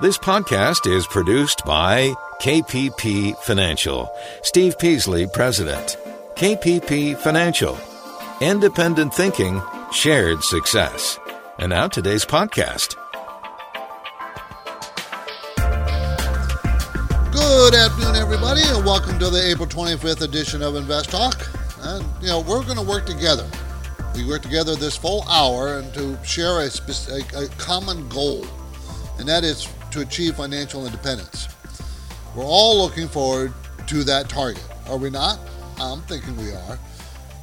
This podcast is produced by KPP Financial. Steve Peasley, President. KPP Financial. Independent thinking, shared success. And now today's podcast. Good afternoon, everybody, and welcome to the April 25th edition of Invest Talk. And, you know, we're going to work together. We work together this full hour and to share a common goal, and that is to achieve financial independence. We're all looking forward to that target, are we not? I'm thinking we are.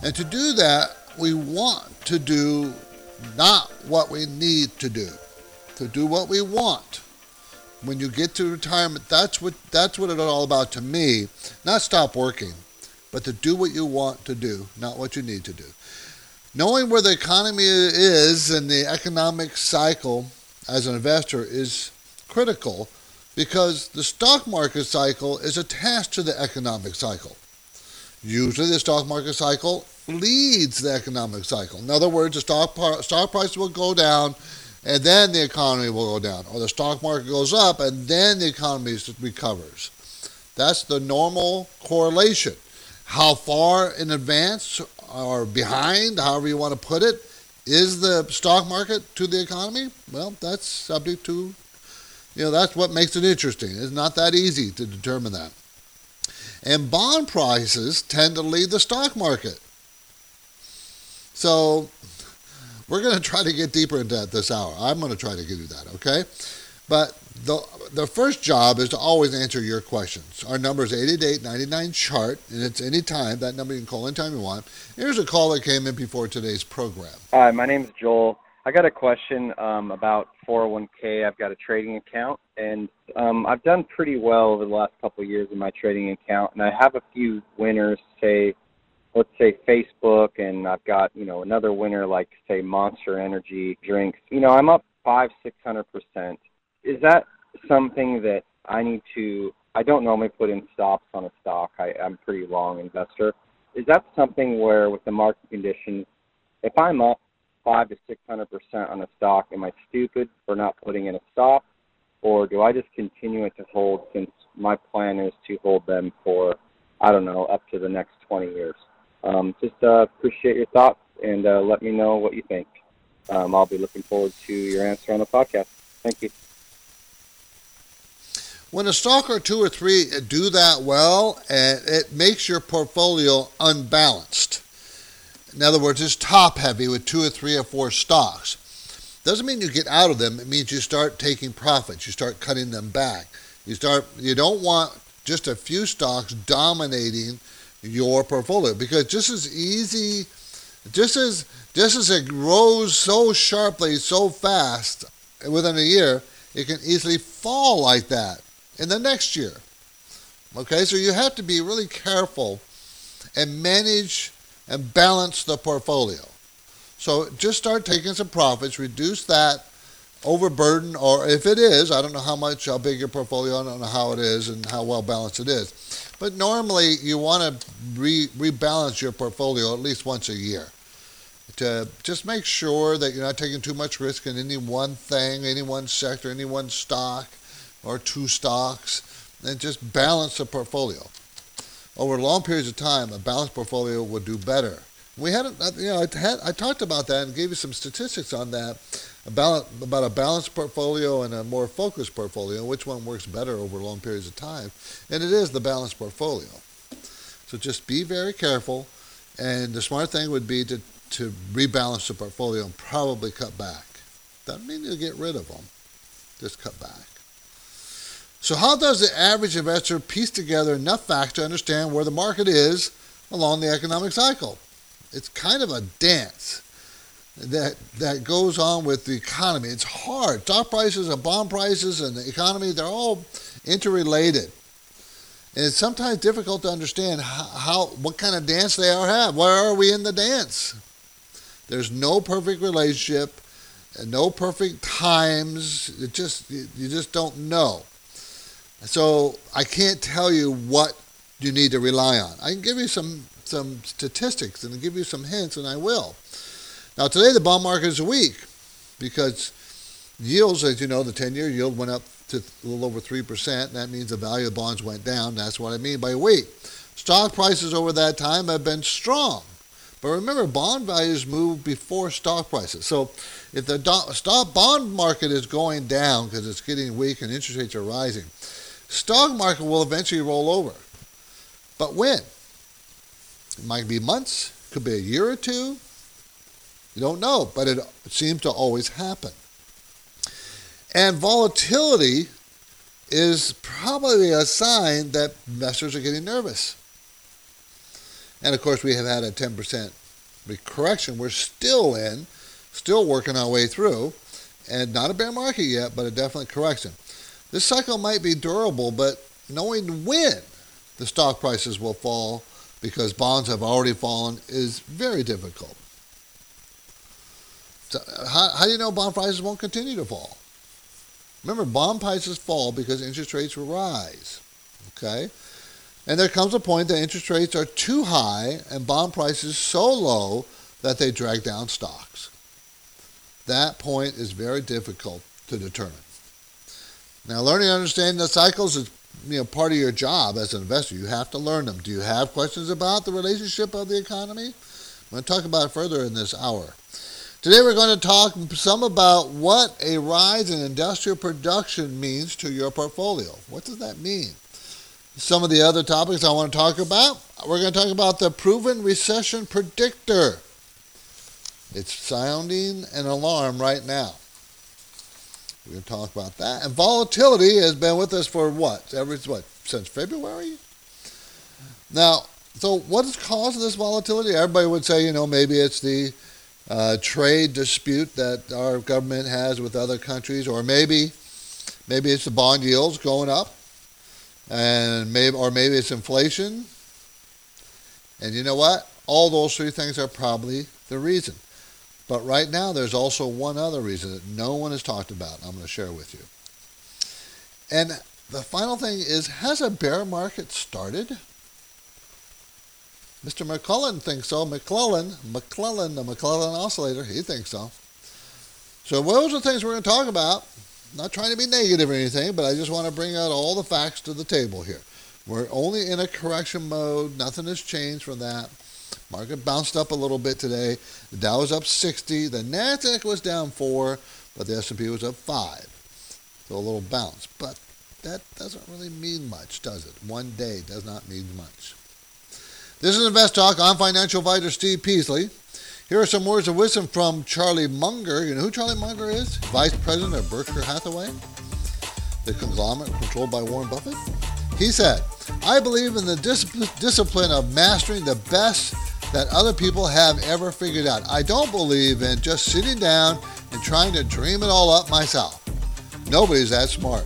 And to do that, we want to do not what we need to do what we want. When you get to retirement, that's what it's all about to me. Not stop working, but to do what you want to do, not what you need to do. Knowing where the economy is and the economic cycle as an investor is critical, because the stock market cycle is attached to the economic cycle. Usually the stock market cycle leads the economic cycle. In other words, the stock price will go down and then the economy will go down, or the stock market goes up and then the economy recovers. That's the normal correlation. How far in advance or behind, however you want to put it, is the stock market to the economy? Well, that's subject to, you know, that's what makes it interesting. It's not that easy to determine that. And bond prices tend to lead the stock market. So we're going to try to get deeper into that this hour. I'm going to try to do that, okay? But the first job is to always answer your questions. Our number is 888-99-CHART, and it's any time. That number you can call anytime you want. Here's a call that came in before today's program. Hi, my name is Joel. I got a question about 401k. I've got a trading account, and I've done pretty well over the last couple of years in my trading account, and I have a few winners, let's say Facebook, and I've got, you know, another winner like, say, Monster Energy drinks. You know, I'm up 500-600%. Is that something that I need to – I don't normally put in stops on a stock. I'm a pretty long investor. Is that something where with the market conditions, if I'm up 500-600% on a stock, am I stupid for not putting in a stop, or do I just continue it to hold, since my plan is to hold them for, I don't know, up to the next 20 years? Just appreciate your thoughts, and let me know what you think. I'll be looking forward to your answer on the podcast. Thank you. When a stock or two or three do that well, it makes your portfolio unbalanced. In other words, it's top-heavy with two or three or four stocks. Doesn't mean you get out of them. It means you start taking profits. You start cutting them back. You don't want just a few stocks dominating your portfolio, because just as it rose so sharply, so fast within a year, it can easily fall like that in the next year. Okay, so you have to be really careful and manage and balance the portfolio. So just start taking some profits, reduce that overburden, or if it is, I don't know how big your portfolio, I don't know how it is and how well balanced it is. But normally you want to rebalance your portfolio at least once a year, to just make sure that you're not taking too much risk in any one thing, any one sector, any one stock or two stocks, and just balance the portfolio. Over long periods of time, a balanced portfolio will do better. I talked about that and gave you some statistics on that, about a balanced portfolio and a more focused portfolio, which one works better over long periods of time, and it is the balanced portfolio. So just be very careful, and the smart thing would be to rebalance the portfolio and probably cut back. Doesn't mean you'll get rid of them, just cut back. So how does the average investor piece together enough facts to understand where the market is along the economic cycle? It's kind of a dance that goes on with the economy. It's hard. Stock prices and bond prices and the economy, they're all interrelated. And it's sometimes difficult to understand what kind of dance they all have. Where are we in the dance? There's no perfect relationship and no perfect times. You just don't know. So I can't tell you what you need to rely on. I can give you some statistics and give you some hints, and I will. Now, today the bond market is weak because Yields, as you know, the 10-year yield went up to a little over 3%. That means the value of bonds went down. That's what I mean by weight. Stock prices over that time have been strong. But remember, bond values move before stock prices. So if the stock bond market is going down because it's getting weak and interest rates are rising, stock market will eventually roll over. But when? It might be months, could be a year or two. You don't know, but it seems to always happen. And volatility is probably a sign that investors are getting nervous. And of course, we have had a 10% correction. We're still working our way through, and not a bear market yet, but a definite correction. This cycle might be durable, but knowing when the stock prices will fall, because bonds have already fallen, is very difficult. So how do you know bond prices won't continue to fall? Remember, bond prices fall because interest rates rise, okay? And there comes a point that interest rates are too high and bond prices so low that they drag down stocks. That point is very difficult to determine. Now, learning and understanding the cycles is part of your job as an investor. You have to learn them. Do you have questions about the relationship of the economy? I'm going to talk about it further in this hour. Today we're going to talk some about what a rise in industrial production means to your portfolio. What does that mean? Some of the other topics I want to talk about, we're going to talk about the proven recession predictor. It's sounding an alarm right now. We're going to talk about that. And volatility has been with us for since February? Now, so what has caused this volatility? Everybody would say, maybe it's the trade dispute that our government has with other countries, or maybe it's the bond yields going up. And maybe it's inflation. And you know what? All those three things are probably the reason. But right now, there's also one other reason that no one has talked about. I'm going to share with you. And the final thing is, has a bear market started? Mr. McClellan thinks so. McClellan, the McClellan Oscillator, he thinks so. So those are the things we're going to talk about. Not trying to be negative or anything, but I just want to bring out all the facts to the table here. We're only in a correction mode. Nothing has changed from that. Market bounced up a little bit today. The Dow was up 60. The Nasdaq was down 4, but the S&P was up 5. So a little bounce. But that doesn't really mean much, does it? One day does not mean much. This is Invest Talk. I'm financial advisor Steve Peasley. Here are some words of wisdom from Charlie Munger. You know who Charlie Munger is? Vice President of Berkshire Hathaway, the conglomerate controlled by Warren Buffett. He said, "I believe in the discipline of mastering the best that other people have ever figured out. I don't believe in just sitting down and trying to dream it all up myself. Nobody's that smart."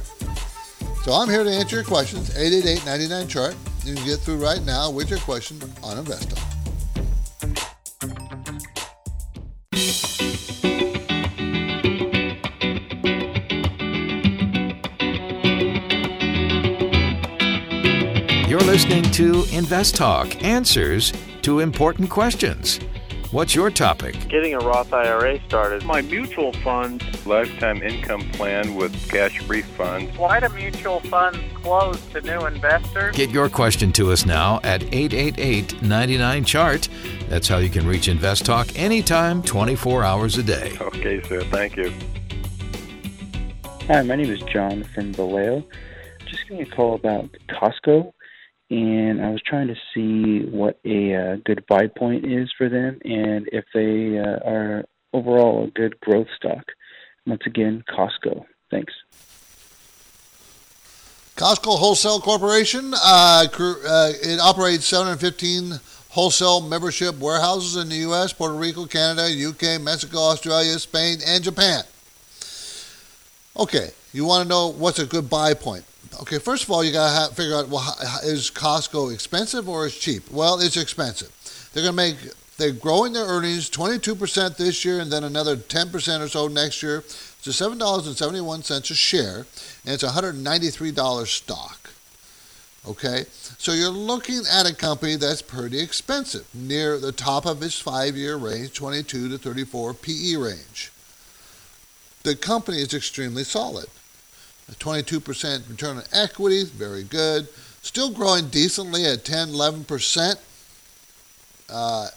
So I'm here to answer your questions. 888-99-CHART. You can get through right now with your question on Investor. Listening to Invest Talk, answers to important questions. What's your topic? Getting a Roth IRA started. My mutual fund. Lifetime income plan with cash-free funds. Why do mutual funds close to new investors? Get your question to us now at 888-99-CHART. That's how you can reach Invest Talk anytime, 24 hours a day. Okay, sir. Thank you. Hi, my name is John from Vallejo. Just giving a call about Costco. And I was trying to see what a good buy point is for them and if they are overall a good growth stock. Once again, Costco. Thanks. Costco Wholesale Corporation. It operates 715 wholesale membership warehouses in the U.S., Puerto Rico, Canada, U.K., Mexico, Australia, Spain, and Japan. Okay, you want to know what's a good buy point. Okay, first of all, you got to figure out, well, is Costco expensive or is cheap? Well, it's expensive. They're growing their earnings 22% this year and then another 10% or so next year. So $7.71 a share, and it's $193 stock. Okay, so you're looking at a company that's pretty expensive, near the top of its 5-year range, 22 to 34 PE range. the company is extremely solid. A 22% return on equity, very good. Still growing decently at 10, 11%.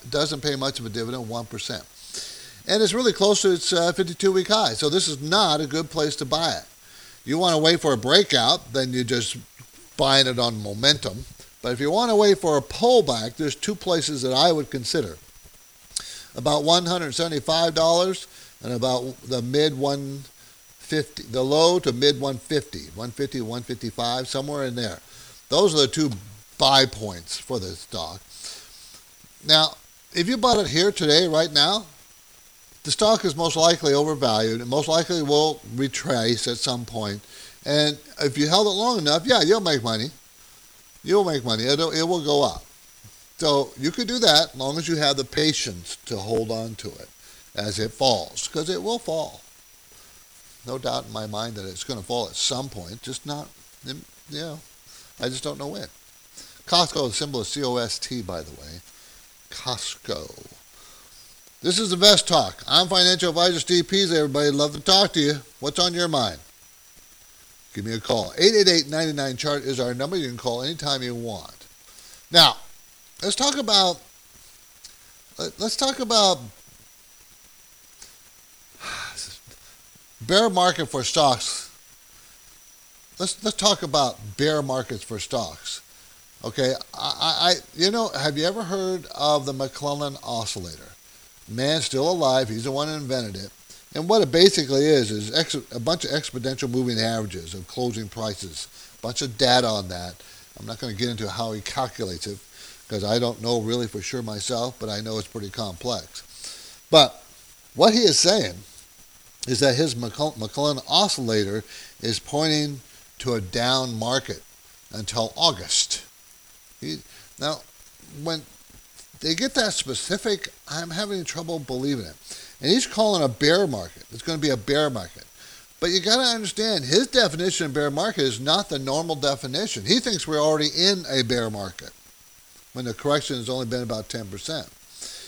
Doesn't pay much of a dividend, 1%. And it's really close to its 52-week high. So this is not a good place to buy it. You want to wait for a breakout, then you're just buying it on momentum. But if you want to wait for a pullback, there's two places that I would consider. About $175 and about the mid-150, the low to mid-150, 150, 155, somewhere in there. Those are the two buy points for this stock. Now, if you bought it here today, right now, the stock is most likely overvalued and most likely will retrace at some point. And if you held it long enough, yeah, you'll make money. You'll make money. It will go up. So you could do that as long as you have the patience to hold on to it as it falls, because it will fall. No doubt in my mind that it's going to fall at some point, just not, you know, I just don't know when. Costco, the symbol is COST, by the way. Costco. This is Invest Talk. I'm financial advisor Steve Peasley. Everybody, love to talk to you. What's on your mind? Give me a call. 888-99-CHART is our number. You can call anytime you want. Now, let's talk about bear market for stocks. Let's talk about bear markets for stocks. Okay, have you ever heard of the McClellan Oscillator? Man's still alive. He's the one who invented it. And what it basically is a bunch of exponential moving averages of closing prices, a bunch of data on that. I'm not going to get into how he calculates it because I don't know really for sure myself, but I know it's pretty complex. But what he is saying is that his McClellan Oscillator is pointing to a down market until August. Now, when they get that specific, I'm having trouble believing it. And he's calling a bear market. It's going to be a bear market. But you got to understand, his definition of bear market is not the normal definition. He thinks we're already in a bear market when the correction has only been about 10%.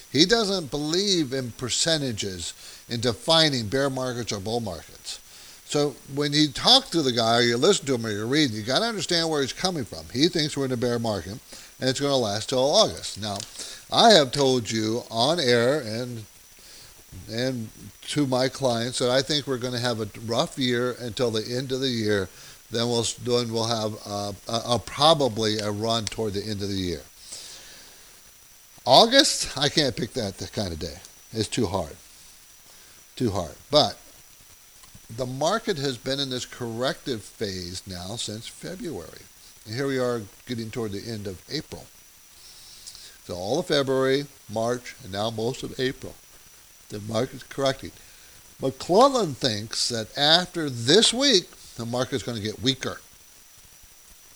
He doesn't believe in percentages in defining bear markets or bull markets. So when you talk to the guy or you listen to him or you're reading, you got to understand where he's coming from. He thinks we're in a bear market and it's going to last till August. Now, I have told you on air and to my clients that I think we're going to have a rough year until the end of the year. Then we'll have probably a run toward the end of the year. August, I can't pick that kind of day. It's too hard. But the market has been in this corrective phase now since February. And here we are getting toward the end of April. So all of February, March, and now most of April. The market's correcting. McClellan thinks that after this week, the market's going to get weaker.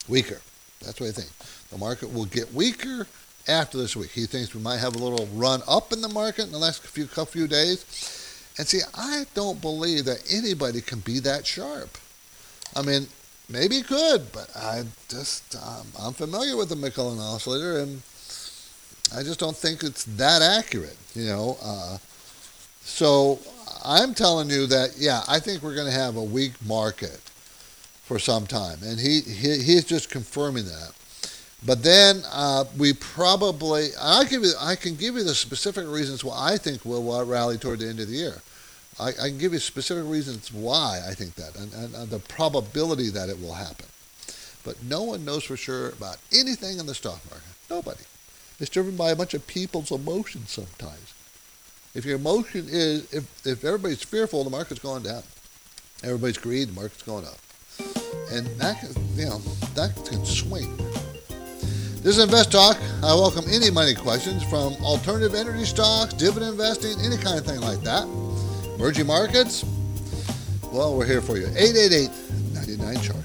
Weaker. That's what I think. The market will get weaker after this week. He thinks we might have a little run up in the market in the last few days. And see, I don't believe that anybody can be that sharp. I mean, maybe could, but I'm familiar with the McClellan Oscillator, and I just don't think it's that accurate, you know. So I'm telling you that, yeah, I think we're going to have a weak market for some time, and he's just confirming that. But then I can give you the specific reasons why I think we'll rally toward the end of the year. I can give you specific reasons why I think that and the probability that it will happen. But no one knows for sure about anything in the stock market. Nobody. It's driven by a bunch of people's emotions sometimes. If your emotion is, if everybody's fearful, the market's going down. Everybody's greedy, the market's going up. And that can swing. This is Invest Talk. I welcome any money questions from alternative energy stocks, dividend investing, any kind of thing like that. Emerging markets? Well, we're here for you. 888-99-CHART.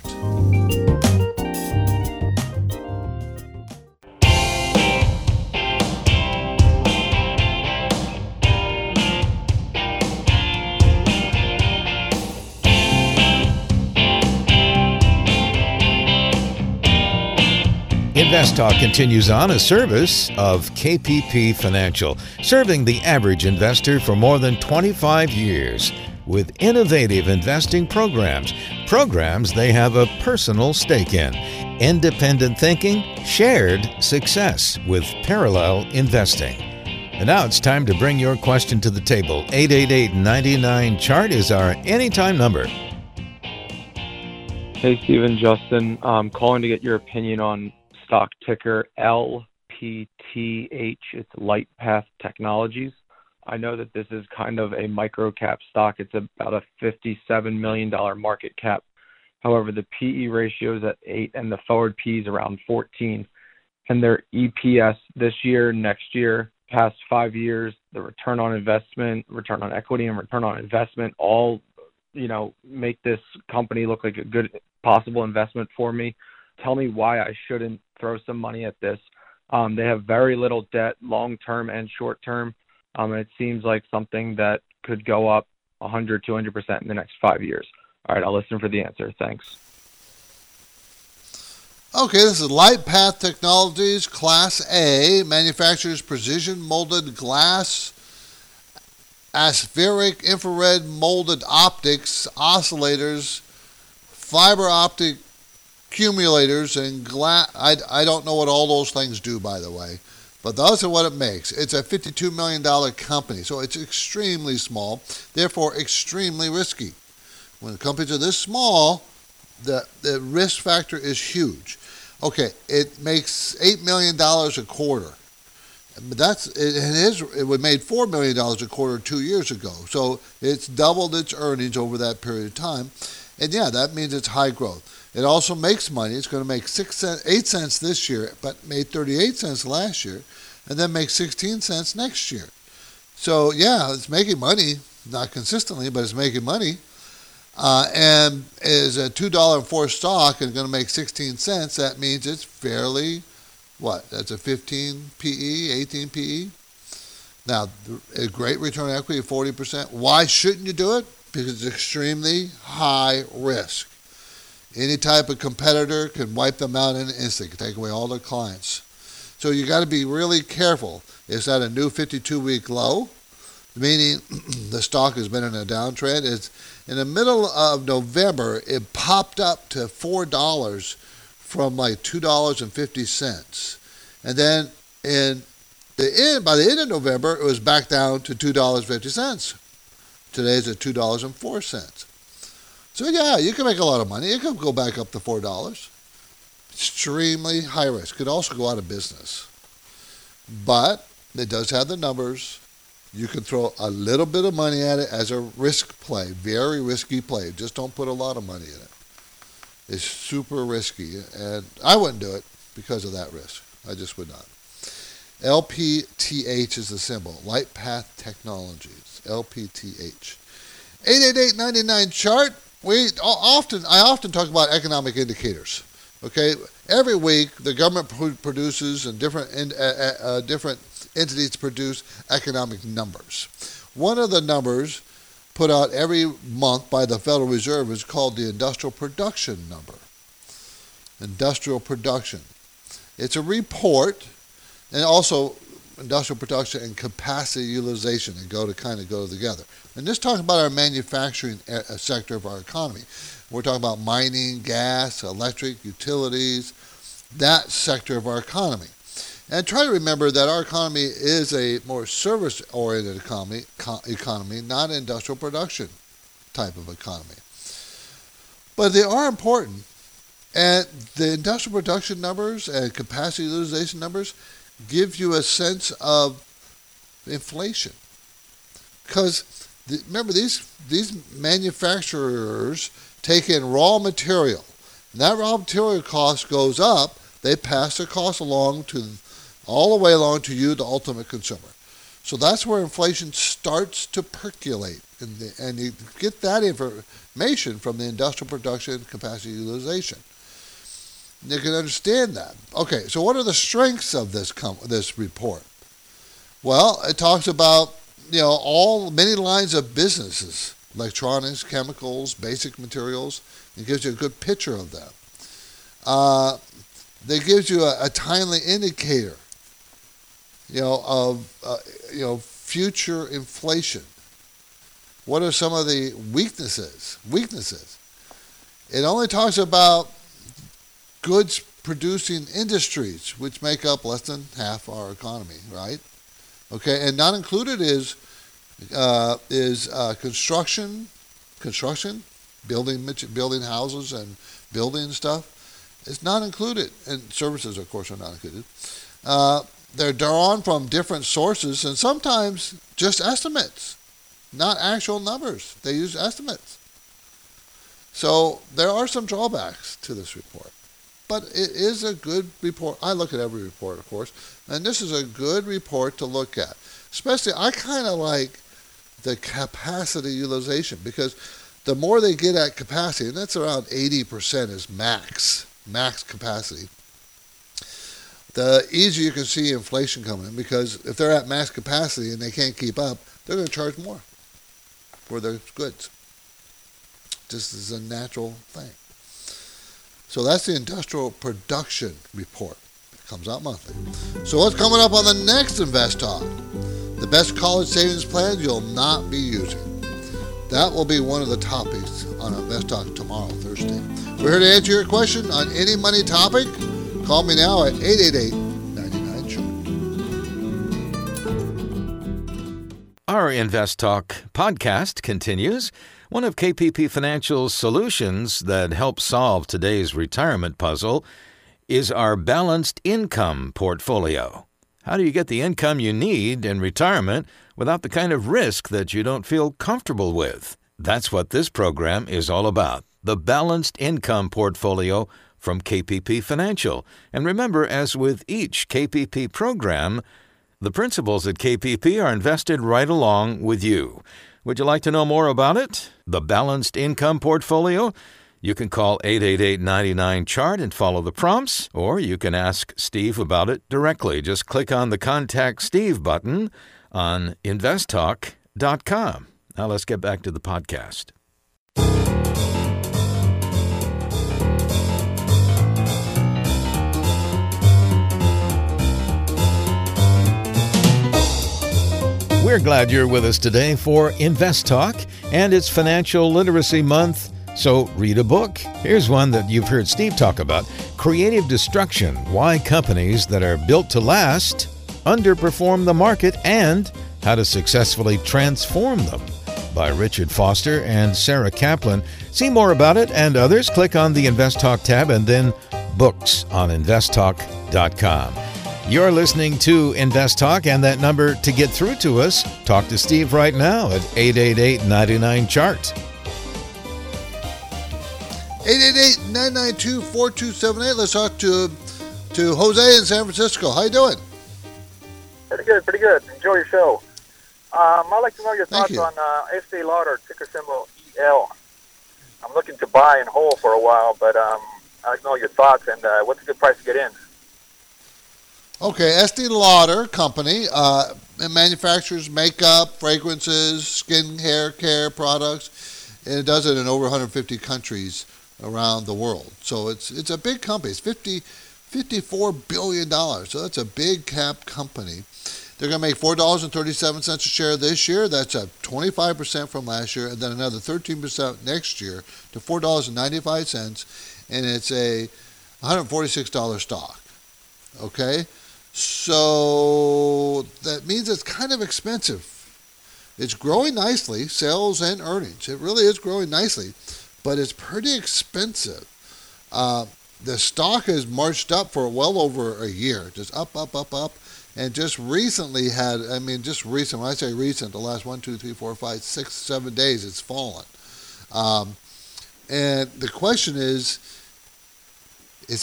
Invest Talk continues on, a service of KPP Financial, serving the average investor for more than 25 years. with innovative investing programs they have a personal stake in. Independent thinking, shared success with parallel investing. And now it's time to bring your question to the table. 888-99-CHART is our anytime number. Hey, Steve and Justin. I'm calling to get your opinion on stock ticker LPTH. It's Light Path Technologies. I know that this is kind of a micro-cap stock. It's about a $57 million market cap. However, the PE ratio is at 8 and the forward P is around 14. And their EPS this year, next year, past 5 years, the return on investment, return on equity, and return on investment all, make this company look like a good possible investment for me. Tell me why I shouldn't throw some money at this. They have very little debt, long-term and short-term, and it seems like something that could go up 100, 200% in the next 5 years. All right, I'll listen for the answer. Thanks. Okay, this is Light Path Technologies, Class A, manufactures precision molded glass, aspheric infrared molded optics, oscillators, fiber optic accumulators, and glass. I don't know what all those things do, by the way, but those are what it makes. It's a $52 million company, so it's extremely small, therefore extremely risky. When companies are this small, the risk factor is huge. Okay, it makes $8 million a quarter. But it made $4 million a quarter 2 years ago. So it's doubled its earnings over that period of time. And yeah, that means it's high growth. It also makes money. It's going to make 8 cents this year, but made 38 cents last year, and then make 16 cents next year. So yeah, it's making money, not consistently, but it's making money. And is a $2.04 stock and going to make 16 cents. That means it's fairly, that's a 15 PE, 18 PE? Now, a great return on equity of 40%. Why shouldn't you do it? Because it's extremely high risk. Any type of competitor can wipe them out in an instant, take away all their clients. So you got to be really careful. It's at a new 52-week low, meaning the stock has been in a downtrend. In the middle of November, it popped up to $4 from like $2.50. And then by the end of November, it was back down to $2.50. Today it's at $2.04. So yeah, you can make a lot of money. It could go back up to $4. Extremely high risk. Could also go out of business. But it does have the numbers. You can throw a little bit of money at it as a risk play, very risky play. Just don't put a lot of money in it. It's super risky, and I wouldn't do it because of that risk. I just would not. LPTH is the symbol, Light Path Technologies, LPTH. 888-99-CHART. I often talk about economic indicators. Okay, every week the government produces and different entities produce economic numbers. One of the numbers put out every month by the Federal Reserve is called the Industrial Production Number. Industrial Production. It's a report, and also industrial production and capacity utilization, and go together. And just talking about our manufacturing sector of our economy. We're talking about mining, gas, electric, utilities, that sector of our economy. And try to remember that our economy is a more service-oriented economy, not industrial production type of economy. But they are important. And the industrial production numbers and capacity utilization numbers give you a sense of inflation. Because remember, these manufacturers take in raw material. And that raw material cost goes up. They pass their cost along all the way along to you, the ultimate consumer. So that's where inflation starts to percolate. And you get that information from the industrial production capacity utilization. And you can understand that. Okay, so what are the strengths of this report? Well, it talks about, many lines of businesses, electronics, chemicals, basic materials. It gives you a good picture of them. That gives you a timely indicator, of future inflation. What are some of the weaknesses? It only talks about goods producing industries, which make up less than half our economy, right? Okay, and not included is construction, building houses and building stuff. It's not included, and services, of course, are not included. They're drawn from different sources, and sometimes just estimates, not actual numbers. They use estimates. So there are some drawbacks to this report, but it is a good report. I look at every report, of course, and this is a good report to look at. Especially, I kind of like the capacity utilization, because the more they get at capacity, and that's around 80% is max capacity, the easier you can see inflation coming in, because if they're at max capacity and they can't keep up, they're going to charge more for their goods. This is a natural thing. So that's the industrial production report. It comes out monthly. So what's coming up on the next Invest Talk? The best college savings plans you'll not be using. That will be one of the topics on Invest Talk tomorrow, Thursday. We're here to answer your question on any money topic. Call me now at 888-99-CHART. Our Invest Talk podcast continues. One of KPP Financial's solutions that helps solve today's retirement puzzle is our balanced income portfolio. How do you get the income you need in retirement without the kind of risk that you don't feel comfortable with? That's what this program is all about, the Balanced Income Portfolio from KPP Financial. And remember, as with each KPP program, the principles at KPP are invested right along with you. Would you like to know more about it, the Balanced Income Portfolio? You can call 888-99-CHART and follow the prompts, or you can ask Steve about it directly. Just click on the Contact Steve button on investtalk.com. Now let's get back to the podcast. We're glad you're with us today for Invest Talk, and it's Financial Literacy Month. So read a book. Here's one that you've heard Steve talk about, Creative Destruction, Why Companies That Are Built to Last Underperform the Market and How to Successfully Transform Them by Richard Foster and Sarah Kaplan. See more about it and others. Click on the Invest Talk tab and then books on investtalk.com. You're listening to Invest Talk, and that number to get through to us, talk to Steve right now at 888-99-CHART. 888-992-4278. Let's talk to Jose in San Francisco. How you doing? Pretty good. Enjoy your show. I'd like to know your thoughts on Estée Lauder, ticker symbol EL. I'm looking to buy and hold for a while, but I'd like to know your thoughts and what's a good price to get in. Okay, Estée Lauder Company manufactures makeup, fragrances, skin care products. And it does it in over 150 countries around the world. So it's a big company. It's $54 billion. So that's a big cap company. They're going to make $4.37 a share this year. That's up 25% from last year, and then another 13% next year to $4.95. And it's a $146 stock. Okay? So that means it's kind of expensive. It's growing nicely, sales and earnings. It really is growing nicely, but it's pretty expensive. The stock has marched up for well over a year, just up, and just recently when I say recent, the last 1, 2, 3, 4, 5, 6, 7 days, it's fallen. And the question is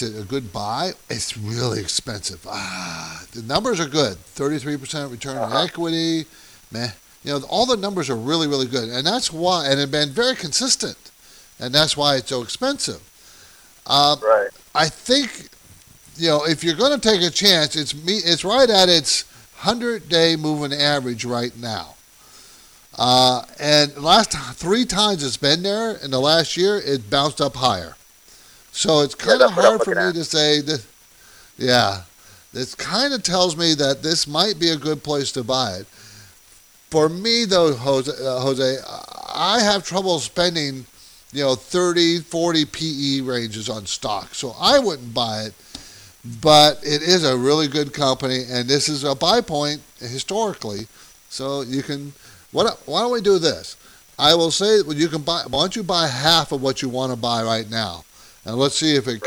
it a good buy? It's really expensive. The numbers are good, 33% return on equity, meh. You know, all the numbers are really, really good, and that's why, and it's been very consistent, and that's why it's so expensive. Right. I think, you know, if you're going to take a chance, it's right at its 100-day moving average right now. And last three times it's been there in the last year, it bounced up higher. So it's kind of hard for me to say that. Yeah, it kind of tells me that this might be a good place to buy it. For me, though, Jose, I have trouble spending, 30, 40 PE ranges on stocks. So I wouldn't buy it, but it is a really good company, and this is a buy point historically. So you can, why don't we do this? I will say, you can buy. Why don't you buy half of what you want to buy right now, and let's see if it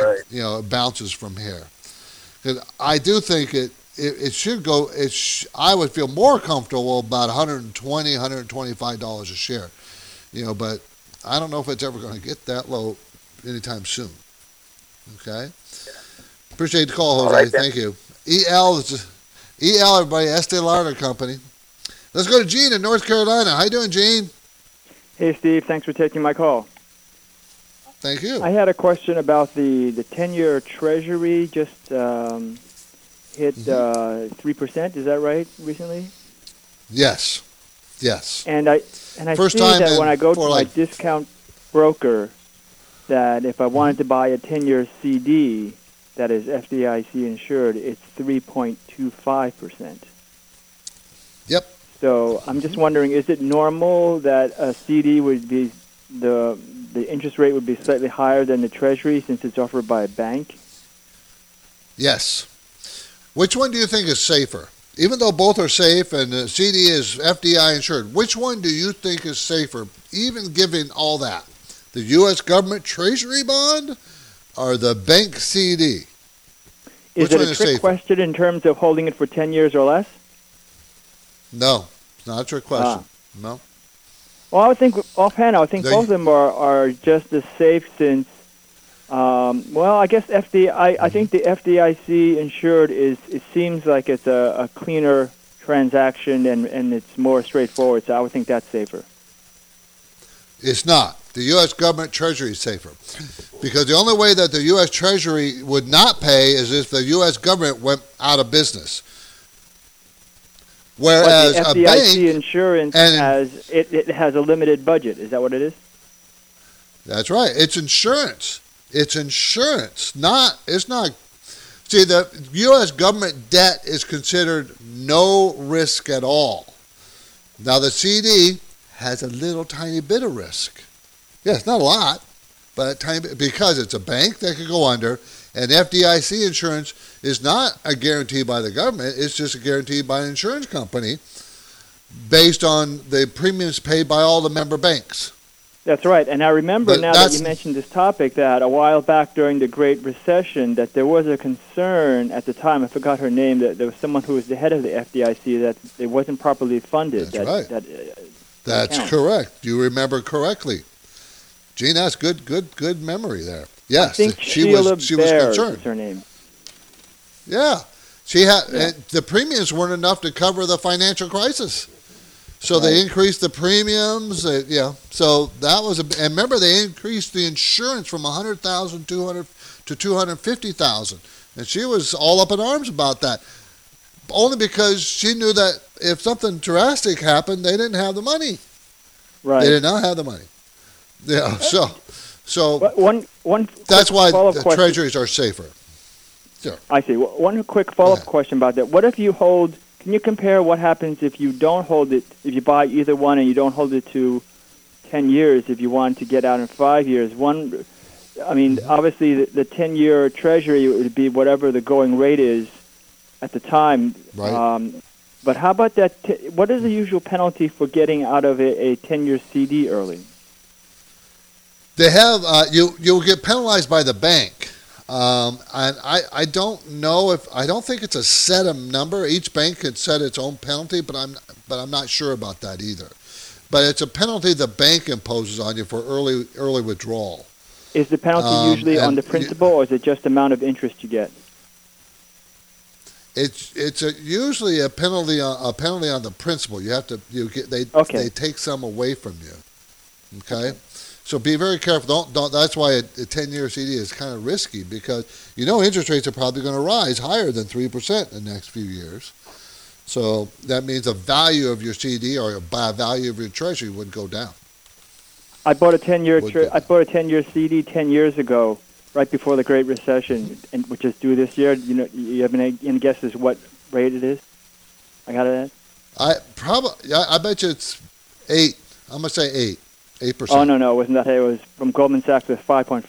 bounces from here. Because I do think it should go. I would feel more comfortable about $120, $125 a share, but I don't know if it's ever going to get that low anytime soon. Okay. Appreciate the call, Jose. Right, thank you. EL, everybody, Estée Lauder Company. Let's go to Gene in North Carolina. How you doing, Gene? Hey, Steve. Thanks for taking my call. Thank you. I had a question about the 10-year Treasury just hit 3%. Is that right? Recently? Yes. And I first see that when I go to my discount broker, that if I wanted to buy a 10-year CD that is FDIC insured, it's 3.25%. Yep. So I'm just wondering, is it normal that a CD would be the interest rate would be slightly higher than the Treasury since it's offered by a bank? Yes. Which one do you think is safer? Even though both are safe and the CD is FDIC insured, which one do you think is safer, even given all that? The U.S. government Treasury bond or the bank CD? Is it a trick question in terms of holding it for 10 years or less? No, it's not a trick question. No. Well, I would think offhand, both of them are just as safe since. I guess I think the FDIC insured is. It seems like it's a cleaner transaction and it's more straightforward. So I would think that's safer. It's not. The U.S. government Treasury is safer because the only way that the U.S. Treasury would not pay is if the U.S. government went out of business. Whereas the FDIC insurance has it has a limited budget. Is that what it is? That's right. It's insurance. See, the U.S. government debt is considered no risk at all. Now the CD has a little tiny bit of risk. Yes, not a lot, but because it's a bank that could go under. And FDIC insurance is not a guarantee by the government. It's just a guarantee by an insurance company based on the premiums paid by all the member banks. That's right. And I remember now that you mentioned this topic that a while back during the Great Recession that there was a concern at the time, I forgot her name, that there was someone who was the head of the FDIC that it wasn't properly funded. That's correct. You remember correctly. Gene, that's good memory there. Yes, she was concerned. Is her name. Yeah, she had the premiums weren't enough to cover the financial crisis, so they increased the premiums. So that was and remember they increased the insurance from $100,000 to $250,000, and she was all up in arms about that, only because she knew that if something drastic happened, they didn't have the money. Right, they did not have the money. Yeah, so that's why the treasuries are safer. Sure. I see. One quick follow-up question about that. What if you hold, can you compare what happens if you don't hold it, if you buy either one and you don't hold it to 10 years, if you want to get out in 5 years? Obviously the 10-year treasury would be whatever the going rate is at the time. Right. But how about that, what is the usual penalty for getting out of a 10-year CD early? They have you'll get penalized by the bank, and I don't know if I don't think it's a set number. Each bank could set its own penalty, but I'm not sure about that either. But it's a penalty the bank imposes on you for early withdrawal. Is the penalty usually on the principal, or is it just the amount of interest you get? It's usually a penalty on the principal. You have to they take some away from you. Okay. So be very careful. Don't. That's why a 10-year CD is kind of risky because interest rates are probably going to rise higher than 3% in the next few years. So that means the value of your CD or by value of your treasury would go down. I bought a 10-year CD 10 years ago, right before the Great Recession, and which is due this year. You have any guesses what rate it is? I got it at I bet you it's 8. I'm gonna say 8%. Oh no, it wasn't that. It was from Goldman Sachs with 5.5.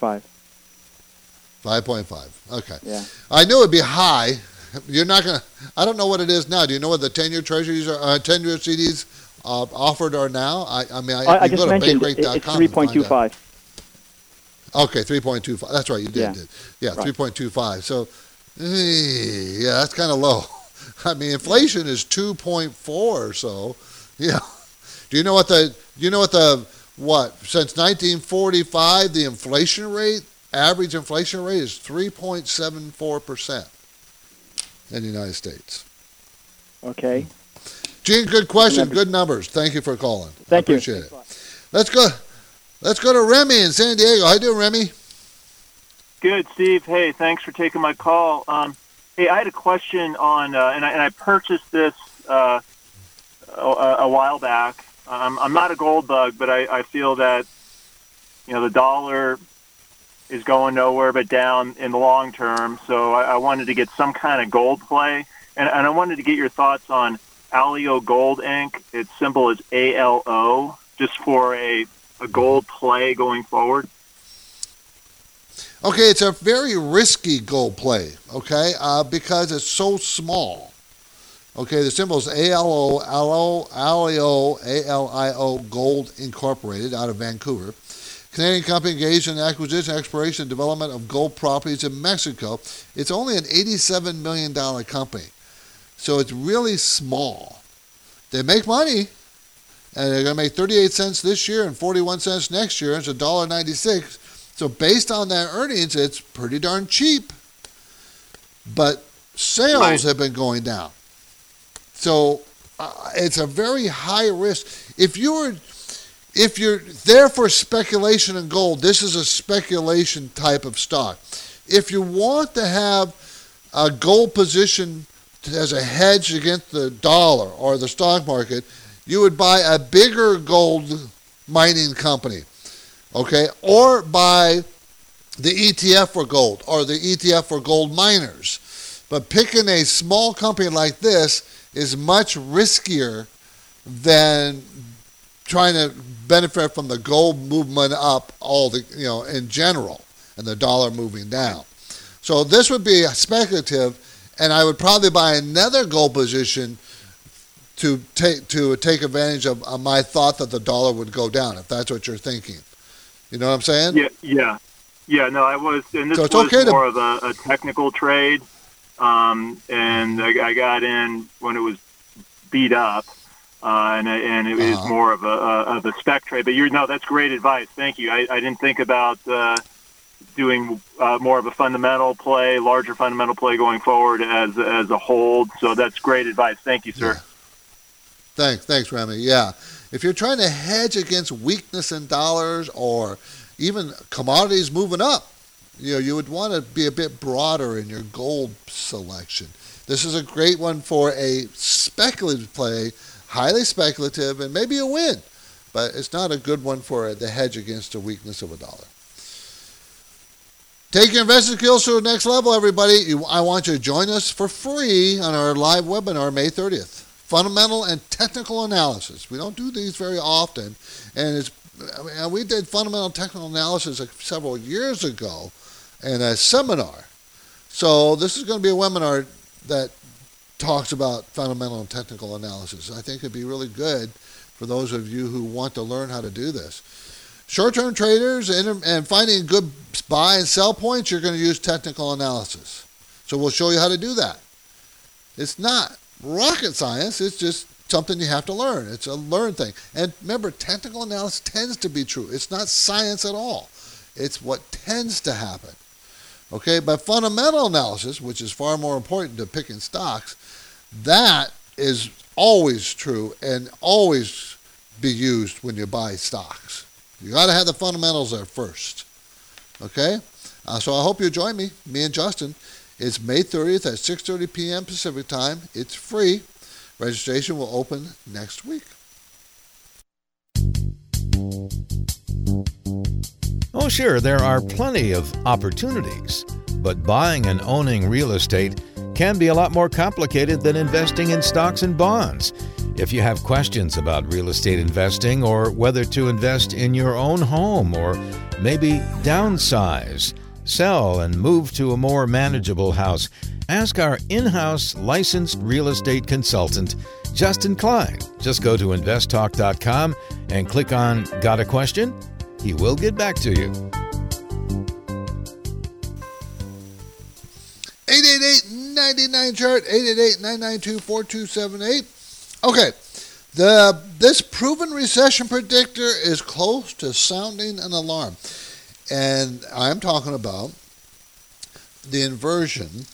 5.5. Okay. Yeah. I knew it'd be high. You're not gonna. I don't know what it is now. Do you know what the 10-year treasuries or 10-year CDs offered are now? I you just go to bankrate.com. It's 3.25. Okay, 3.25. That's right. You did. Yeah. Right. 3.25. So, yeah, that's kind of low. I mean, inflation is 2.4 or so. Yeah. Do you know what since 1945 the average inflation rate is 3.74% in the United States. Okay. Gene, good question, good numbers. Thank you for calling. Thank you. I appreciate it. Let's go to Remy in San Diego. How you doing, Remy? Good, Steve. Hey, thanks for taking my call. Hey, I had a question on, and I purchased this a while back. I'm not a gold bug, but I feel that, you know, the dollar is going nowhere but down in the long term. So I wanted to get some kind of gold play, and I wanted to get your thoughts on Alio Gold Inc. Its symbol is ALO, just for a gold play going forward. Okay, it's a very risky gold play, okay, because it's so small. Okay, the symbol is ALIO Gold Incorporated out of Vancouver. Canadian company engaged in acquisition, exploration, and development of gold properties in Mexico. It's only an $87 million company, so it's really small. They make money, and they're going to make 38 cents this year and 41 cents next year. It's $1.96. So based on that earnings, it's pretty darn cheap. But sales have been going down. So it's a very high risk. If you're there for speculation in gold, this is a speculation type of stock. If you want to have a gold position as a hedge against the dollar or the stock market, you would buy a bigger gold mining company. Okay, or buy the ETF for gold or the ETF for gold miners. But picking a small company like this is much riskier than trying to benefit from the gold movement up in general and the dollar moving down. So this would be speculative, and I would probably buy another gold position to take advantage of my thought that the dollar would go down, if that's what you're thinking. You know what I'm saying? Yeah. No, I was, and this was more of a technical trade, and I got in when it was beat up, and it was more of a spec trade. But that's great advice. Thank you. I didn't think about doing more of a fundamental play, larger fundamental play going forward as a hold. So that's great advice. Thank you, sir. Yeah. Thanks, Remy. Yeah. If you're trying to hedge against weakness in dollars or even commodities moving up, you would want to be a bit broader in your gold selection. This is a great one for a speculative play, highly speculative, and maybe a win, but it's not a good one for the hedge against the weakness of a dollar. Take your investing skills to the next level, everybody. I want you to join us for free on our live webinar May 30th. Fundamental and technical analysis. We don't do these very often, and we did fundamental technical analysis several years ago in a seminar. So this is going to be a webinar that talks about fundamental and technical analysis. I think it'd be really good for those of you who want to learn how to do this. Short-term traders and finding good buy and sell points, you're going to use technical analysis. So we'll show you how to do that. It's not rocket science, it's just something you have to learn. It's a learned thing. And remember, technical analysis tends to be true. It's not science at all. It's what tends to happen. Okay, but fundamental analysis, which is far more important to picking stocks, that is always true and always be used when you buy stocks. You got to have the fundamentals there first. Okay, so I hope you join me and Justin. It's May 30th at 6:30 p.m. Pacific Time. It's free. Registration will open next week. Oh, sure, there are plenty of opportunities, but buying and owning real estate can be a lot more complicated than investing in stocks and bonds. If you have questions about real estate investing or whether to invest in your own home or maybe downsize, sell and move to a more manageable house, ask our in-house licensed real estate consultant, Justin Klein. Just go to investtalk.com and click on Got a Question? He will get back to you. 888-99-CHART, 888-992-4278. Okay, this proven recession predictor is close to sounding an alarm. And I'm talking about the inversion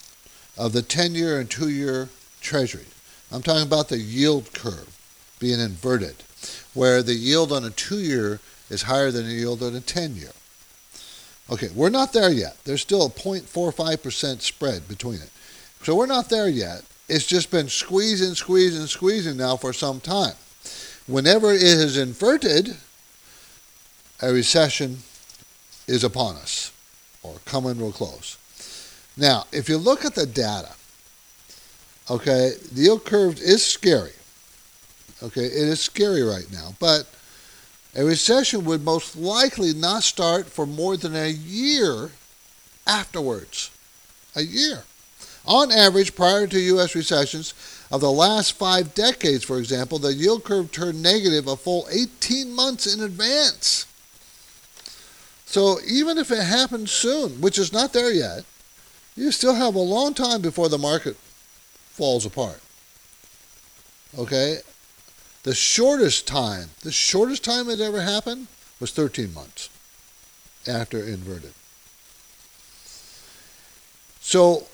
of the 10-year and 2-year treasury. I'm talking about the yield curve being inverted, where the yield on a 2-year is higher than the yield on a 10-year. Okay, we're not there yet. There's still a 0.45% spread between it. So we're not there yet. It's just been squeezing now for some time. Whenever it is inverted, a recession is upon us or coming real close. Now, if you look at the data, okay, the yield curve is scary. Okay, it is scary right now, but a recession would most likely not start for more than a year afterwards. A year. On average, prior to U.S. recessions of the last 5 decades, for example, the yield curve turned negative a full 18 months in advance. So even if it happens soon, which is not there yet, you still have a long time before the market falls apart. Okay? The shortest time it ever happened was 13 months after inverted. So,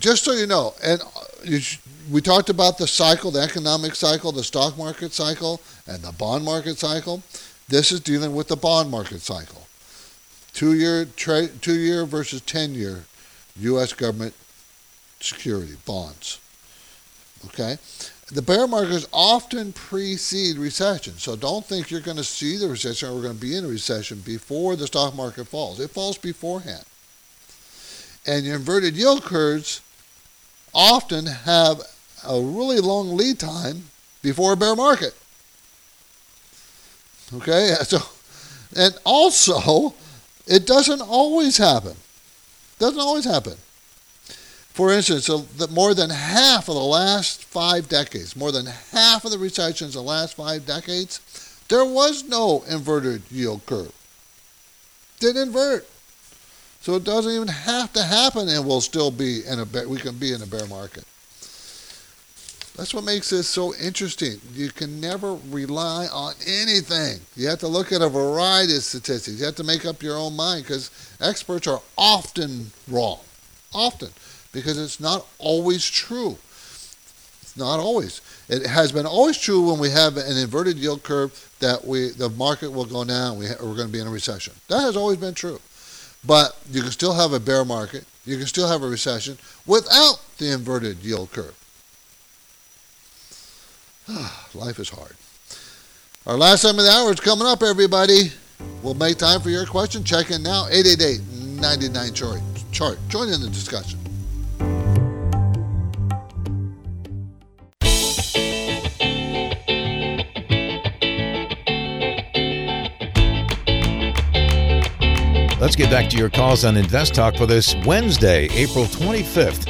just so you know, and we talked about the cycle, the economic cycle, the stock market cycle, and the bond market cycle. This is dealing with the bond market cycle. 2-year versus 10-year U.S. government security bonds. Okay? The bear markets often precede recession, so don't think you're going to see the recession or we're going to be in a recession before the stock market falls. It falls beforehand. And your inverted yield curves often have a really long lead time before a bear market. Okay? So, and also, it doesn't always happen. For instance, more than half of the last 5 decades, more than half of the recessions in the last 5 decades, there was no inverted yield curve. Didn't invert. So it doesn't even have to happen, and we'll still be in a bear market. That's what makes this so interesting. You can never rely on anything. You have to look at a variety of statistics. You have to make up your own mind because experts are often wrong. Often. Because it's not always true. It's not always. It has been always true when we have an inverted yield curve that the market will go down. We're going to be in a recession. That has always been true. But you can still have a bear market. You can still have a recession without the inverted yield curve. Life is hard. Our last time of the hour is coming up, everybody. We'll make time for your question. Check in now, 888-99-CHART. Join in the discussion. Let's get back to your calls on Invest Talk for this Wednesday, April 25th.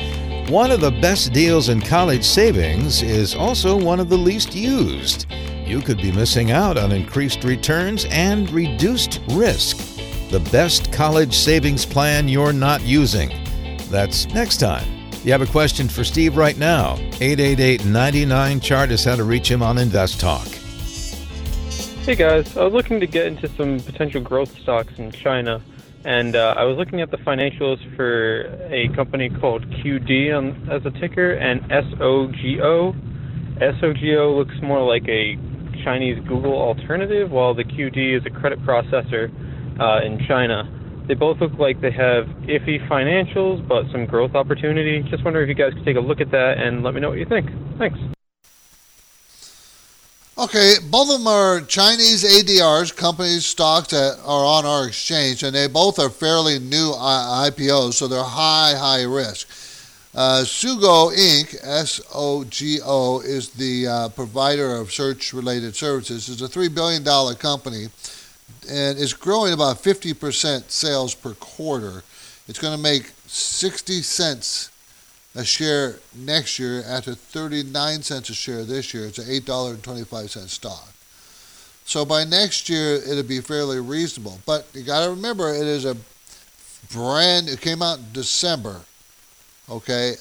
One of the best deals in college savings is also one of the least used. You could be missing out on increased returns and reduced risk. The best college savings plan you're not using. That's next time. You have a question for Steve right now. 888-99-CHART is how to reach him on Invest Talk. Hey guys, I was looking to get into some potential growth stocks in China. And I was looking at the financials for a company called QD as a ticker, and SOGO. SOGO looks more like a Chinese Google alternative, while the QD is a credit processor in China. They both look like they have iffy financials, but some growth opportunity. Just wonder if you guys could take a look at that and let me know what you think. Thanks. Okay, both of them are Chinese ADRs, companies, stocks that are on our exchange, and they both are fairly new IPOs, so they're high risk. Sogou Inc., S-O-G-O, is the provider of search-related services. It's a $3 billion company, and it's growing about 50% sales per quarter. It's going to make 60 cents a share next year after 39 cents a share this year. It's an $8.25 stock. So by next year, it'll be fairly reasonable. But you got to remember, it is a brand. It came out in December, okay?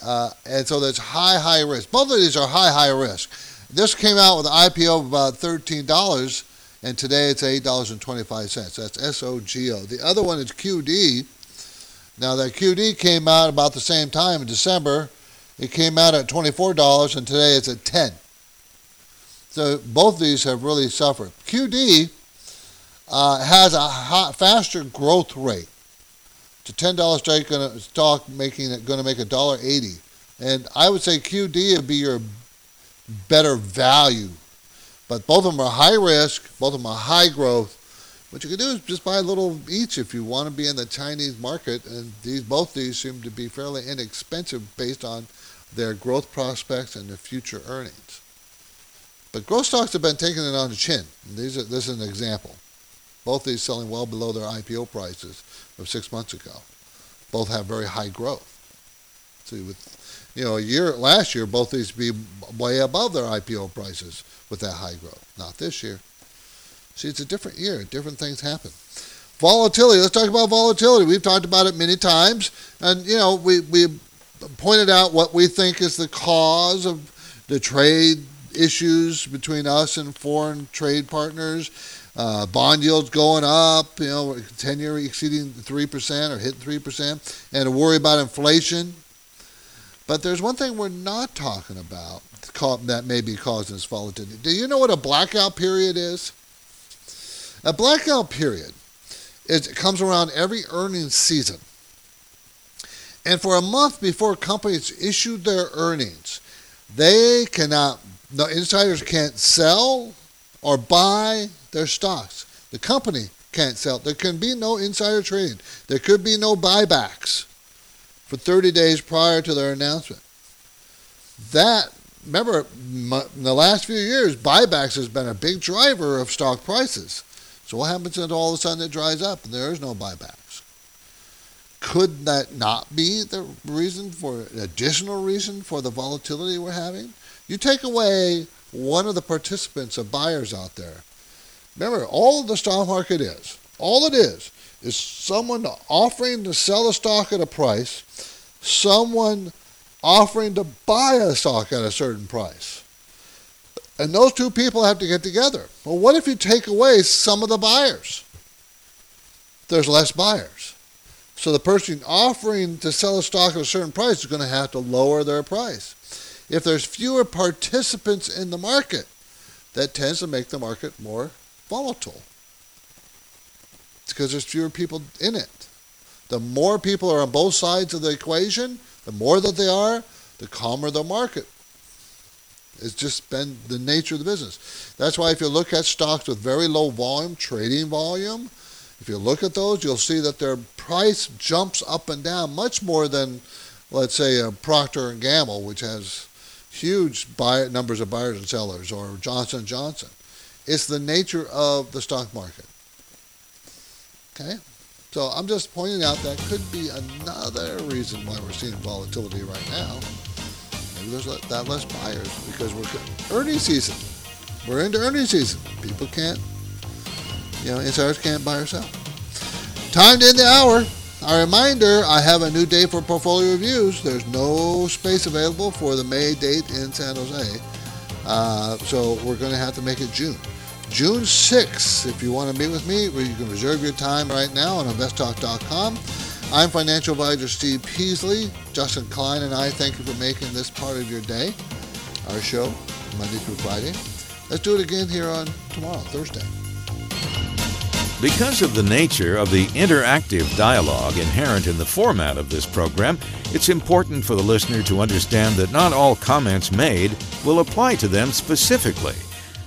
And so that's high risk. Both of these are high risk. This came out with an IPO of about $13, and today it's $8.25. That's SOGO. The other one is QD. Now, that QD came out about the same time in December. It came out at $24, and today it's at $10. So both of these have really suffered. QD has a faster growth rate. It's a $10 stock going to make $1.80. And I would say QD would be your better value. But both of them are high risk. Both of them are high growth. What you can do is just buy a little each if you want to be in the Chinese market, and both these seem to be fairly inexpensive based on their growth prospects and their future earnings. But growth stocks have been taking it on the chin. This is an example. Both these selling well below their IPO prices of 6 months ago. Both have very high growth. So last year both these be way above their IPO prices with that high growth. Not this year. See, it's a different year. Different things happen. Volatility. Let's talk about volatility. We've talked about it many times. And, we pointed out what we think is the cause of the trade issues between us and foreign trade partners. Bond yields going up, 10-year exceeding 3% or hitting 3%, and a worry about inflation. But there's one thing we're not talking about that may be causing this volatility. Do you know what a blackout period is? A blackout period comes around every earnings season. And for a month before companies issue their earnings, insiders can't sell or buy their stocks. The company can't sell. There can be no insider trading. There could be no buybacks for 30 days prior to their announcement. Remember, in the last few years, buybacks has been a big driver of stock prices. So what happens if all of a sudden it dries up and there is no buybacks? Could that not be the reason for the volatility we're having? You take away one of the participants of buyers out there. Remember, all the stock market is someone offering to sell a stock at a price, someone offering to buy a stock at a certain price. And those two people have to get together. Well, what if you take away some of the buyers? There's less buyers. So the person offering to sell a stock at a certain price is going to have to lower their price. If there's fewer participants in the market, that tends to make the market more volatile. It's because there's fewer people in it. The more people are on both sides of the equation, the more that they are, the calmer the market. It's just been the nature of the business. That's why if you look at stocks with very low volume, trading volume, if you look at those, you'll see that their price jumps up and down much more than, let's say, a Procter & Gamble, which has huge numbers of buyers and sellers, or Johnson & Johnson. It's the nature of the stock market. Okay? So I'm just pointing out that could be another reason why we're seeing volatility right now. There's that less buyers because we're earnings season. We're into earnings season. People can't, insiders can't buy or sell. Time to end the hour. A reminder, I have a new date for portfolio reviews. There's no space available for the May date in San Jose. So we're going to have to make it June. June 6th, if you want to meet with me, you can reserve your time right now on investtalk.com. I'm financial advisor Steve Peasley. Justin Klein and I thank you for making this part of your day, our show, Monday through Friday. Let's do it again here on tomorrow, Thursday. Because of the nature of the interactive dialogue inherent in the format of this program, it's important for the listener to understand that not all comments made will apply to them specifically.